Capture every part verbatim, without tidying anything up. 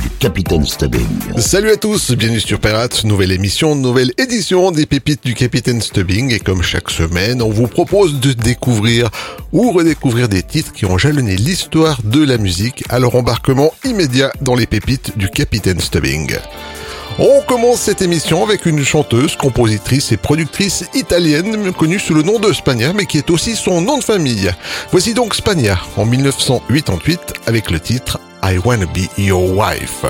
du Capitaine Stubbing. Salut à tous, bienvenue sur Pirates, nouvelle émission, nouvelle édition des pépites du Capitaine Stubbing. Et comme chaque semaine, on vous propose de découvrir ou redécouvrir des titres qui ont jalonné l'histoire de la musique. Alors embarquement immédiat dans les pépites du Capitaine Stubbing. On commence cette émission avec une chanteuse, compositrice et productrice italienne connue sous le nom de Spagna, mais qui est aussi son nom de famille. Voici donc Spagna en dix-neuf cent quatre-vingt-huit avec le titre « I Wanna Be Your Wife ».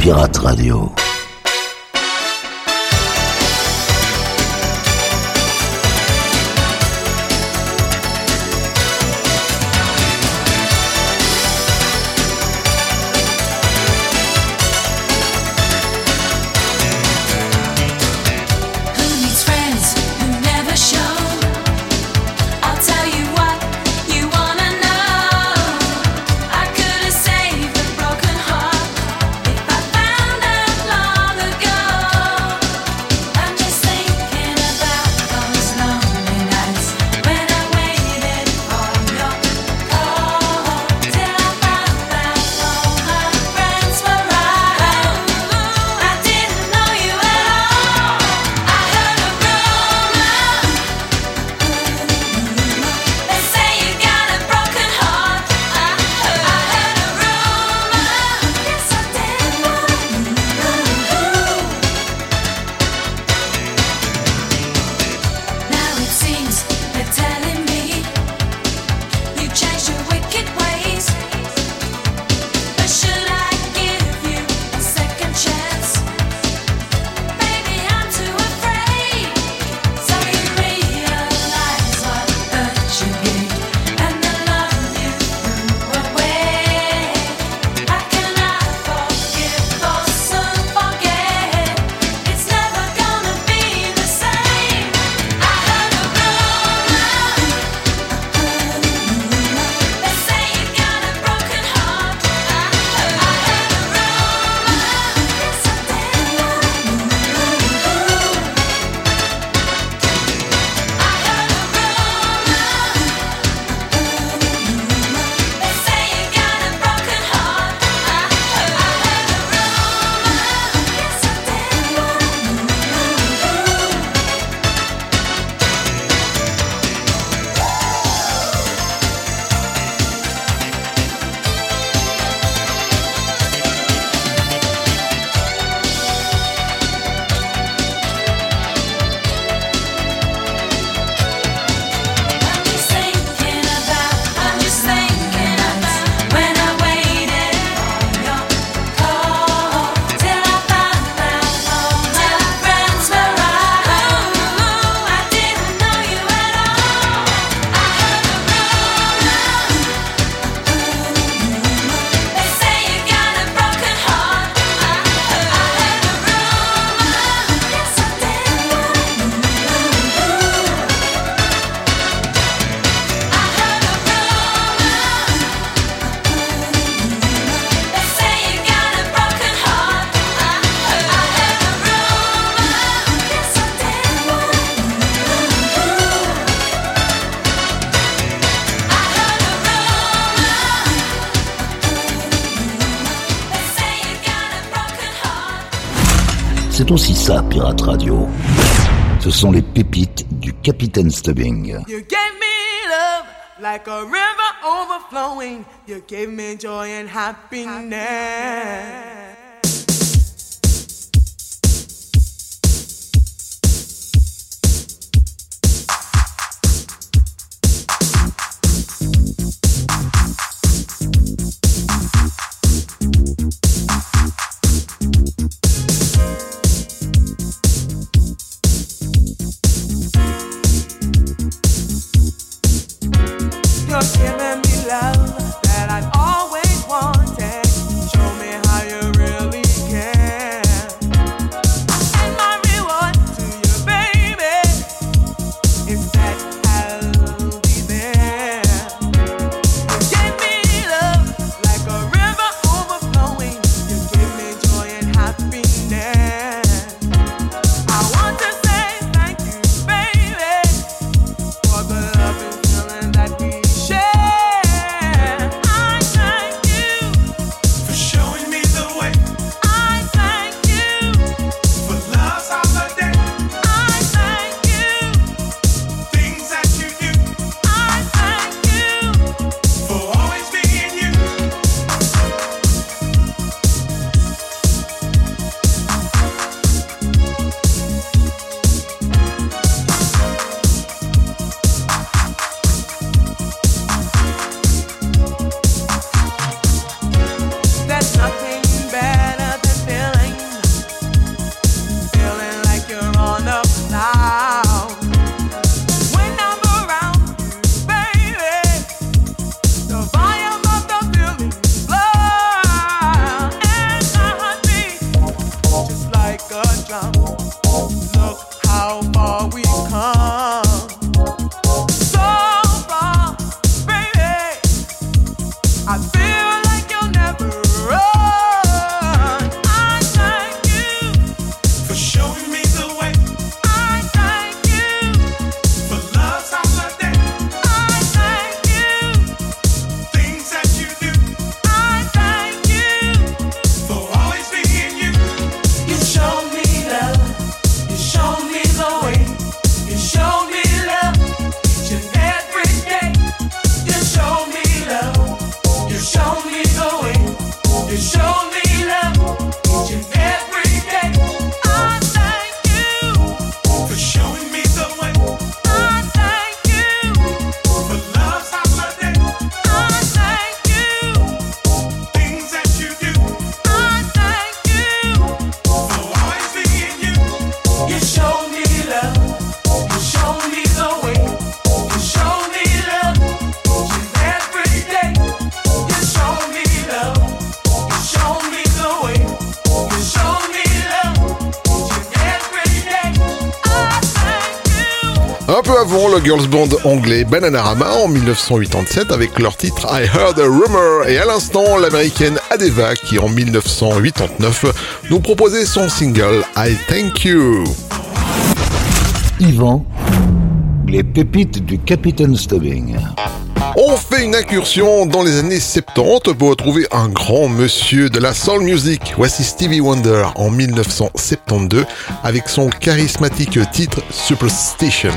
Pirate Radio. C'est aussi ça, Pirate Radio. Ce sont les pépites du Capitaine Stubbing. You gave me love like a river overflowing. You gave me joy and happiness. Girls Band anglais Bananarama en dix-neuf cent quatre-vingt-dix-sept avec leur titre I Heard a Rumor, et à l'instant l'américaine Adeva qui en dix-neuf cent quatre-vingt-dix-neuf nous proposait son single I Thank You. Yvan, les pépites du Capitaine Stubbing. On fait une incursion dans les années soixante-dix pour retrouver un grand monsieur de la soul music. Voici Stevie Wonder en dix-neuf cent soixante-douze avec son charismatique titre Superstition.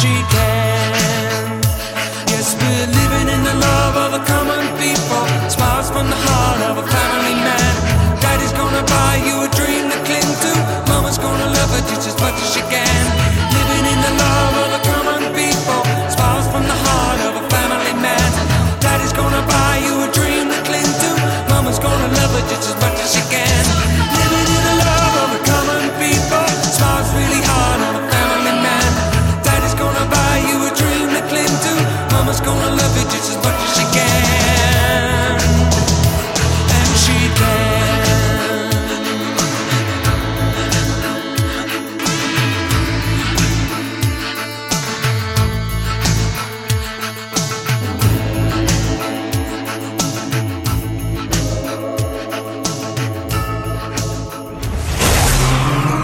She can. Yes, we're living in the love of the common people. Smiles from the heart of a family man. Daddy's gonna buy you a dream to cling to. Mama's gonna love her just as much as she can. Living in the love of the common people. Smiles from the heart of a family man. Daddy's gonna buy you a dream to cling to. Mama's gonna love her just as much as she can.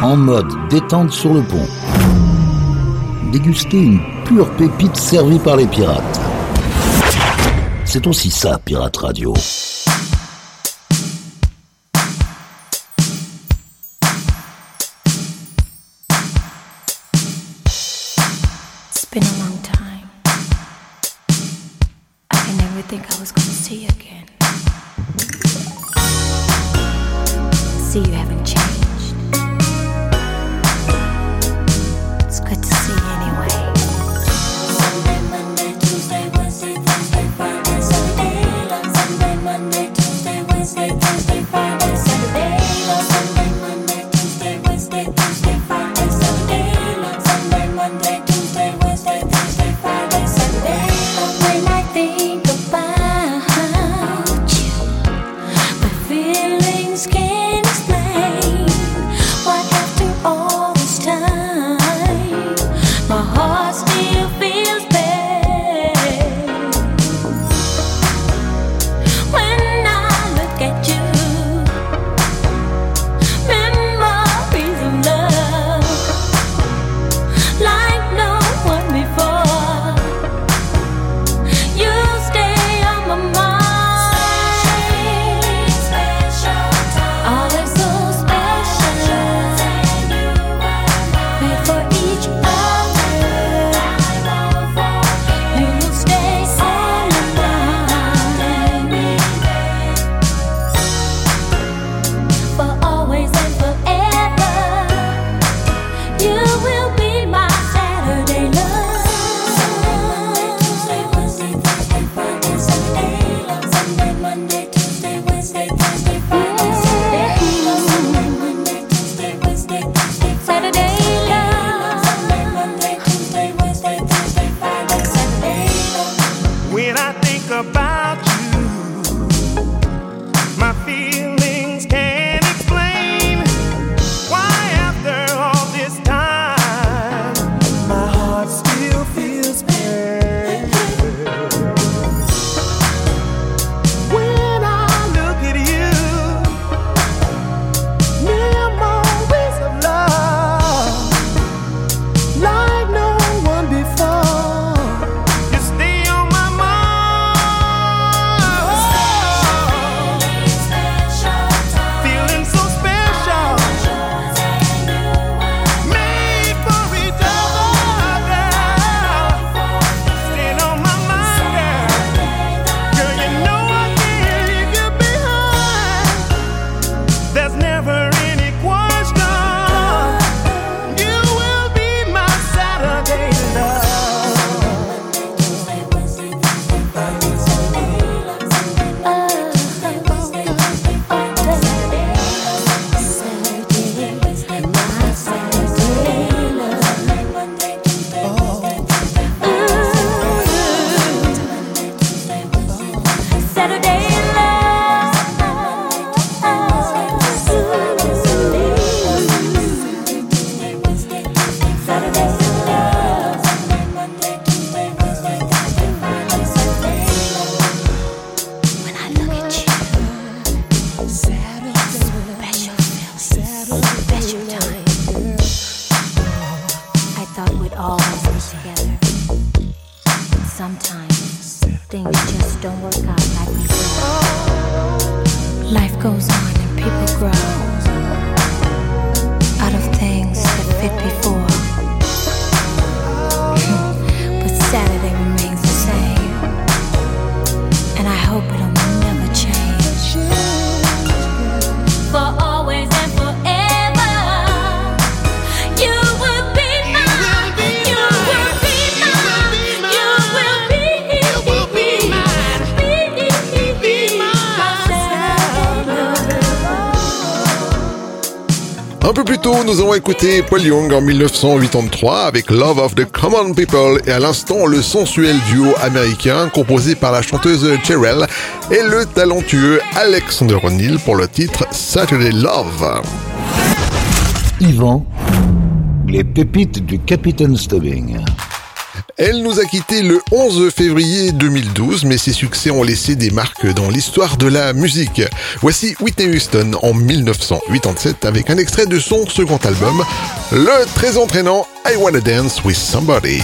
en mode détente sur le pont. Déguster une pure pépite servie par les pirates. C'est aussi ça, Pirate Radio. Nous allons écouter Paul Young en dix-neuf cent quatre-vingt-trois avec Love of the Common People et à l'instant le sensuel duo américain composé par la chanteuse Cheryl et le talentueux Alexander O'Neill pour le titre Saturday Love. Yvan, les pépites du Capitaine Stubbing. Elle nous a quittés le onze février deux mille douze, mais ses succès ont laissé des marques dans l'histoire de la musique. Voici Whitney Houston en dix-neuf cent quatre-vingt-sept avec un extrait de son second album, le très entraînant I Wanna Dance With Somebody.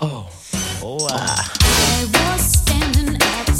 Oh, oh, ah. I was standing at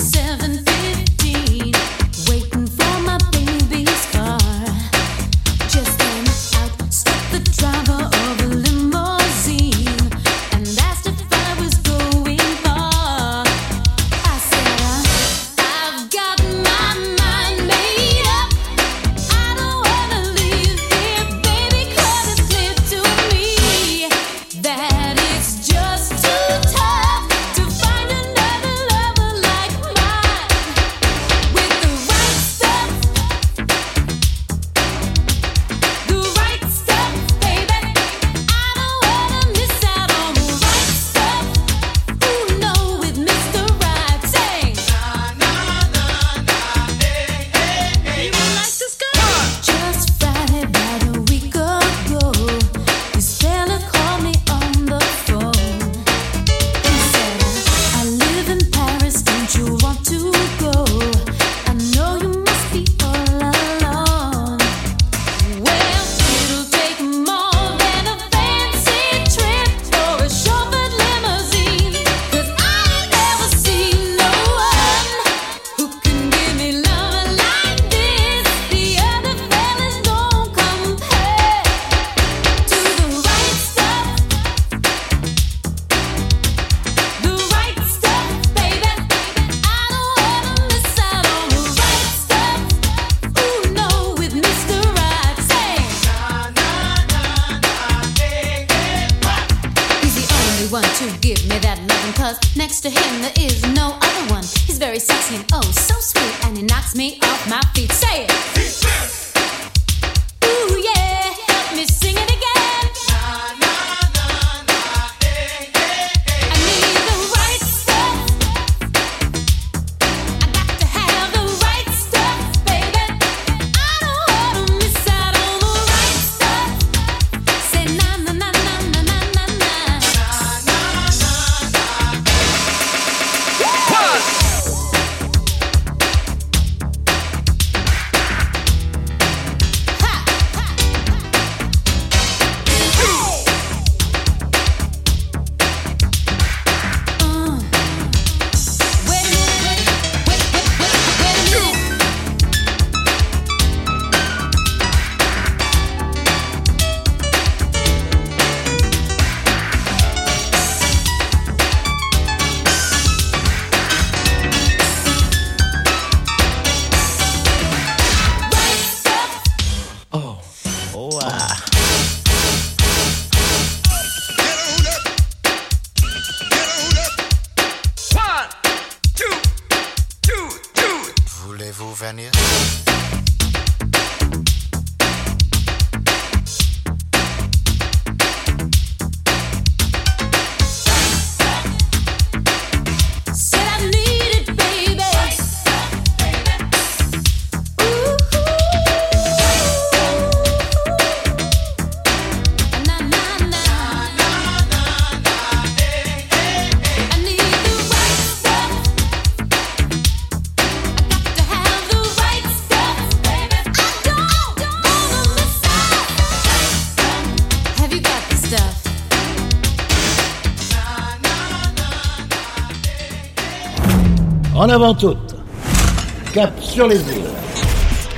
to give me that loving, cause next to him there is no other one. He's very sexy and oh so sweet, and he knocks me off my feet. Say it! He's this! Ooh yeah, help me sing it again. Na na na na, eh eh eh. I need the right stuff. I got to have the right stuff, baby. I don't wanna miss out on the right stuff. Say na na na na na na na na. Na na na na. One. En avant toute, cap sur les îles,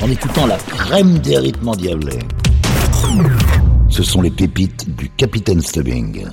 en écoutant la crème des rythmes endiablés. Ce sont les pépites du Capitaine Stubbing. Baby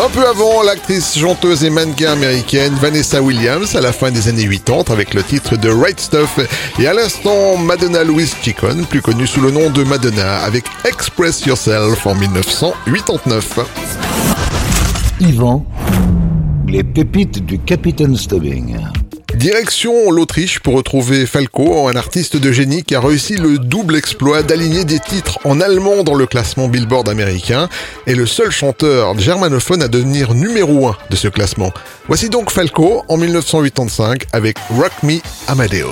Un peu avant, l'actrice, chanteuse et mannequin américaine Vanessa Williams, à la fin des années quatre-vingt-dix avec le titre de Right Stuff, et à l'instant Madonna Louise Ciccone, plus connue sous le nom de Madonna, avec Express Yourself en dix-neuf cent quatre-vingt-dix-neuf. Yvan, les pépites du Capitaine Stubbing. Direction l'Autriche pour retrouver Falco, un artiste de génie qui a réussi le double exploit d'aligner des titres en allemand dans le classement Billboard américain et le seul chanteur germanophone à devenir numéro un de ce classement. Voici donc Falco en dix-neuf cent quatre-vingt-quinze avec Rock Me Amadeus.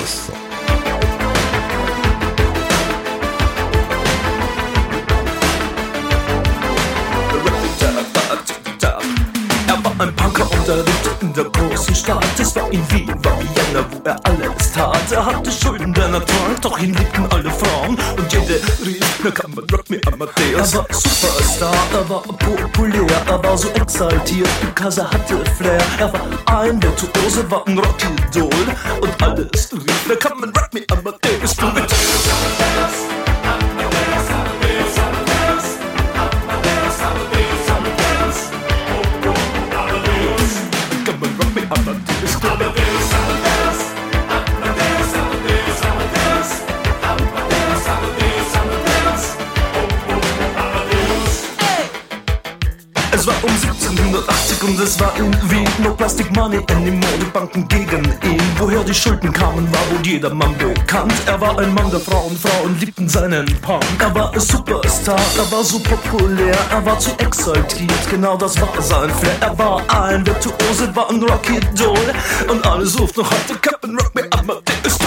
Ein Punker unterrichtet in der großen Stadt. Es war in Wien, war Vienna, wo er alles tat. Er hatte Schulden, der Natur, doch ihn liebten alle Frauen. Und jede rief, na kann man Rock Me Amadeus. Er war Superstar, er war populär, er war so exaltiert, because er hatte Flair. Er war ein Virtuose, war ein Rockidol. Und alles rief, na kann man Rock Me Amadeus. Es war um siebzehnhundertachtzig und es war in Wien. No plastic money anymore, die Banken gegen ihn. Woher die Schulden kamen, war wohl jedermann bekannt. Er war ein Mann der Frauen, Frauen liebten seinen Punk. Er war ein Superstar, er war so populär, er war zu exaltiert, genau das war sein Flair. Er war ein Virtuose, war ein Rocky-Doll. Und alle suchten noch heute Captain Rock Me Amadeus.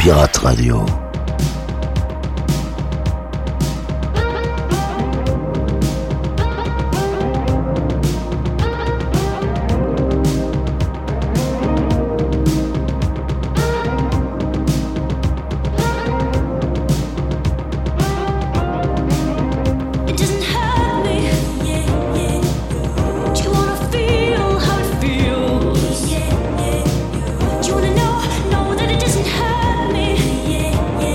Pirate Radio. Yeah, yeah.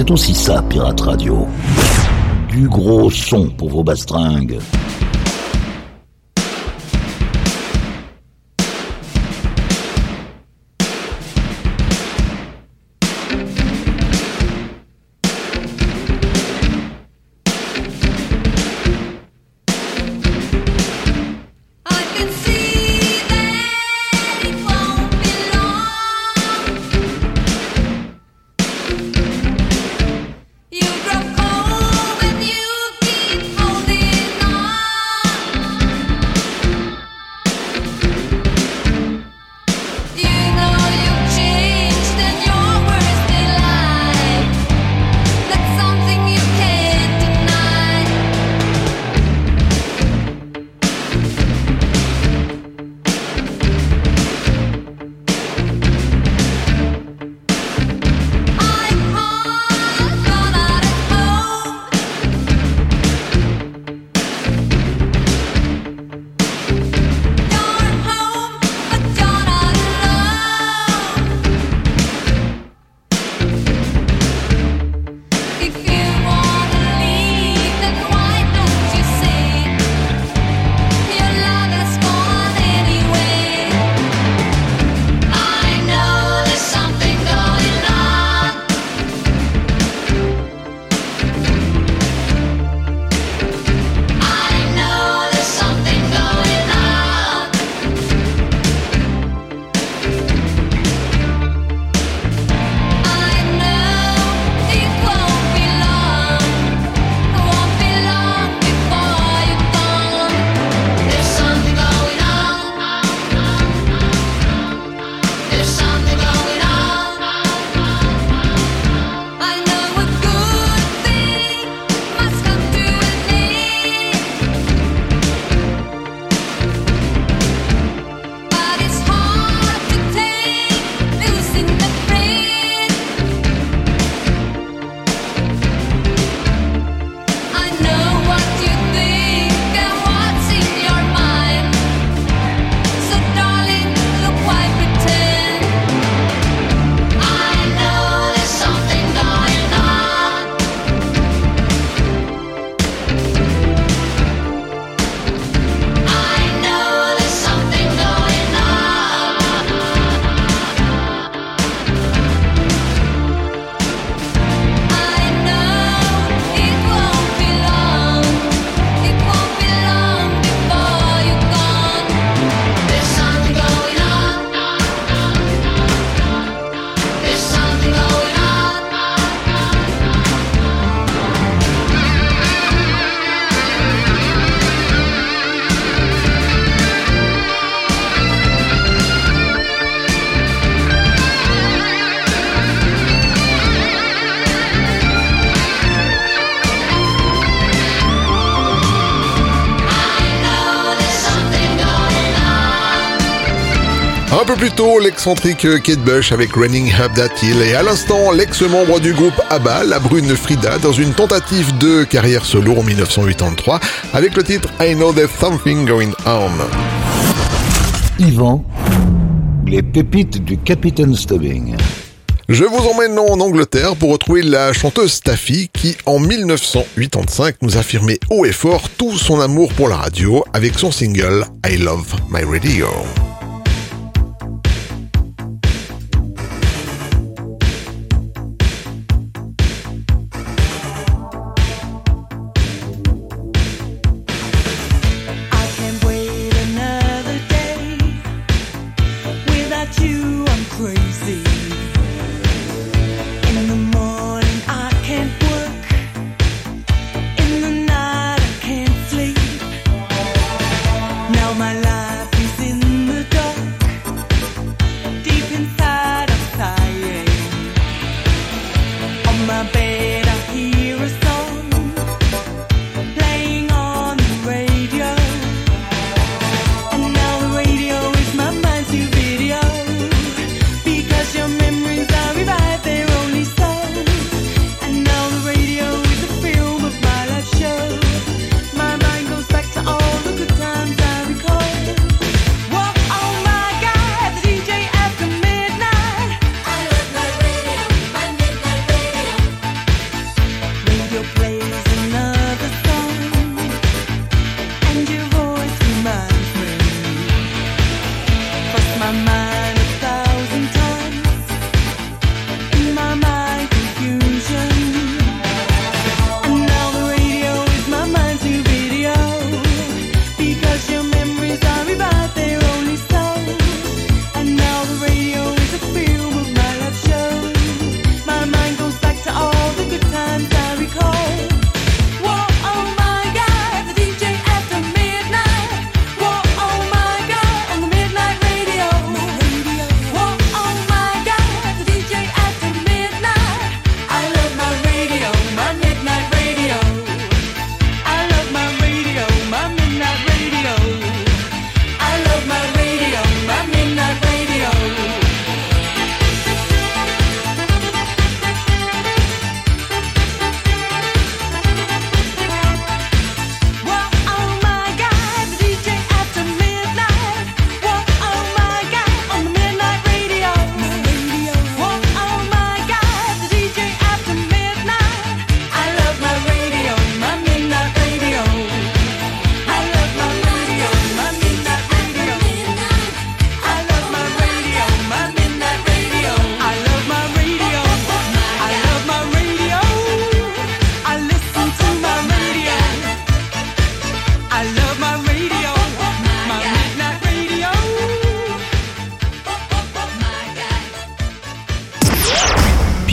C'est aussi ça, Pirate Radio. Du gros son pour vos bastringues. Un peu plus tôt, l'excentrique Kate Bush avec Running Up That Hill et à l'instant, l'ex-membre du groupe ABBA, la brune Frida, dans une tentative de carrière solo en dix-neuf cent quatre-vingt-trois avec le titre I Know There's Something Going On. Yvan, les pépites du Capitaine Stubbing. Je vous emmène en Angleterre pour retrouver la chanteuse Taffy qui, en dix-neuf cent quatre-vingt-cinq, nous affirmait haut et fort tout son amour pour la radio avec son single I Love My Radio. Your memory.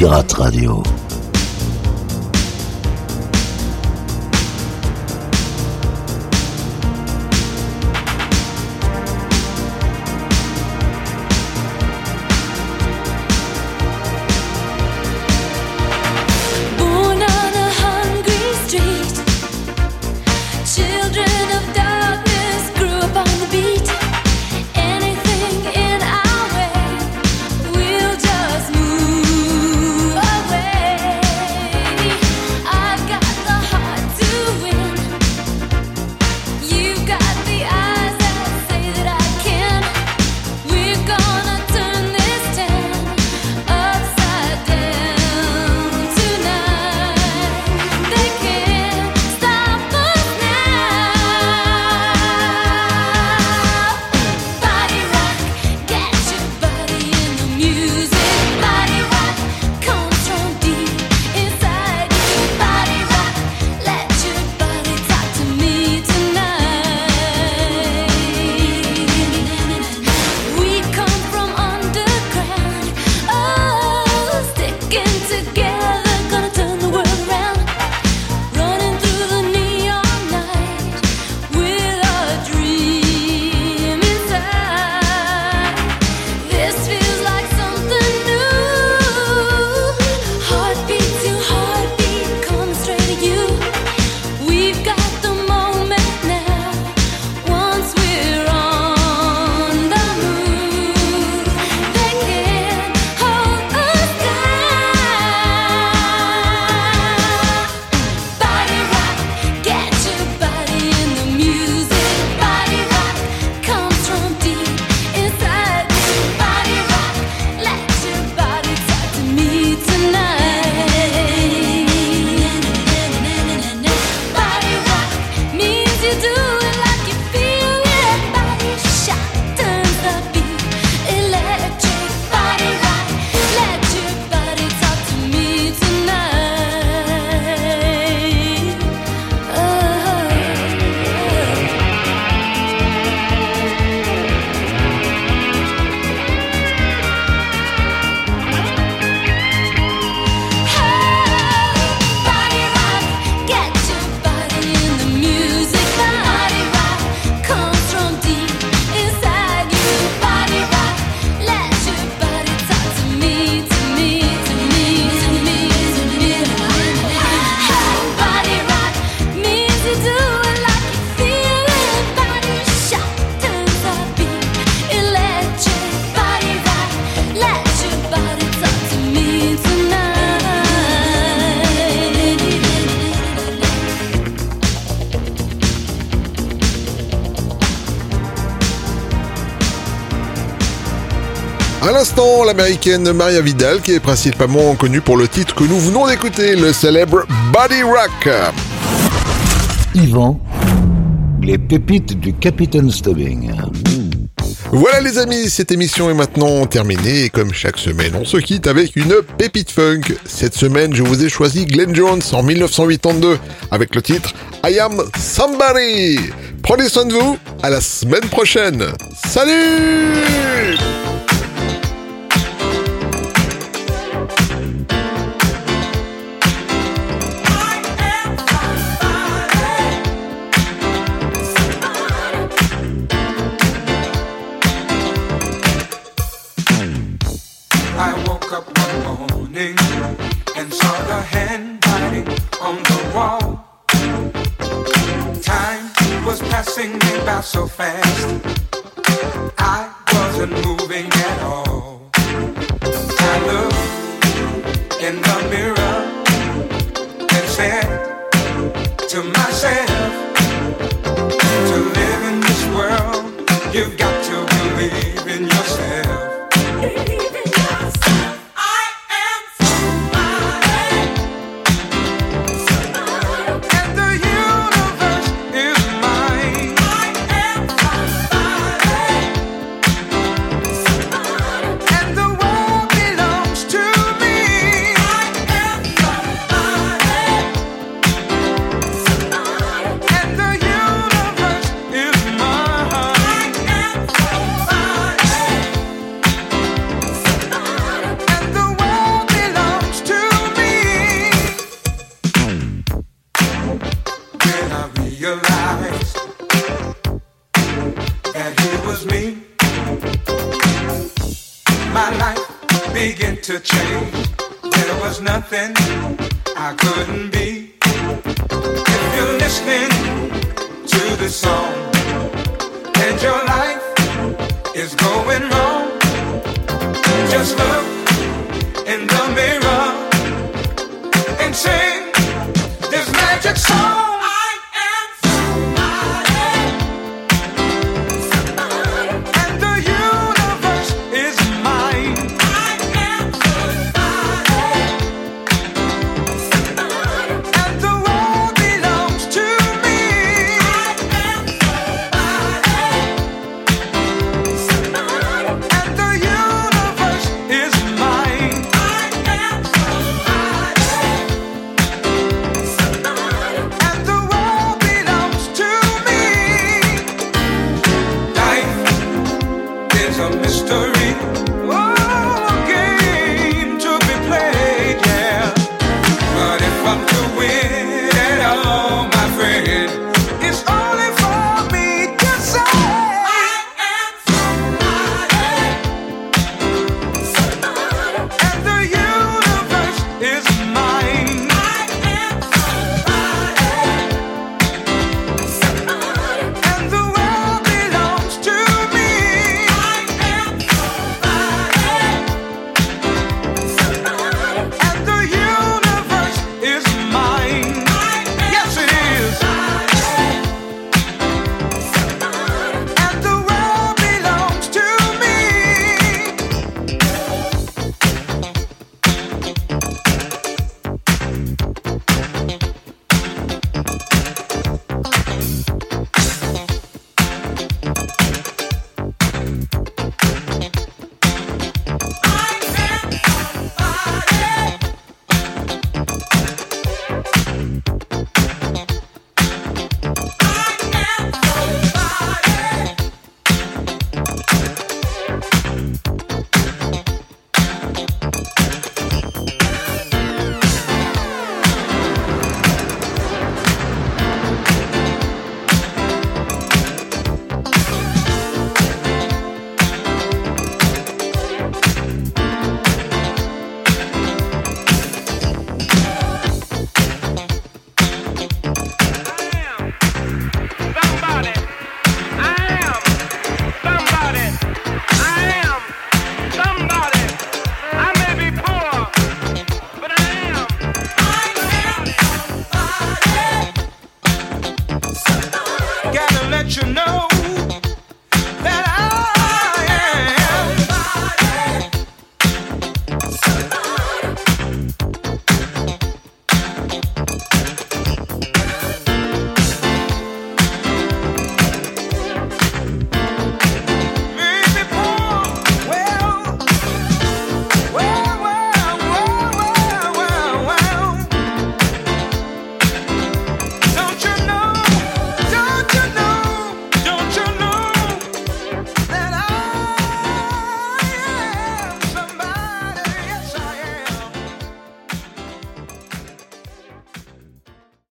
Pirate Radio. L'américaine Maria Vidal, qui est principalement connue pour le titre que nous venons d'écouter, le célèbre Body Rock. Yvan, les pépites du Capitaine Stubbing. Voilà les amis, cette émission est maintenant terminée et comme chaque semaine, on se quitte avec une pépite funk. Cette semaine, je vous ai choisi Glenn Jones en dix-neuf cent quatre-vingt-deux avec le titre I Am Somebody. Prenez soin de vous, à la semaine prochaine. Salut! So fast, I wasn't moving at all. I looked in the mirror and said to myself, to live in this world, you've got to believe in yourself. Believe in yourself. I am somebody. Somebody. And the universe is mine. Bye. begin to change. There was nothing I couldn't be. If you're listening to the song and your life is going wrong,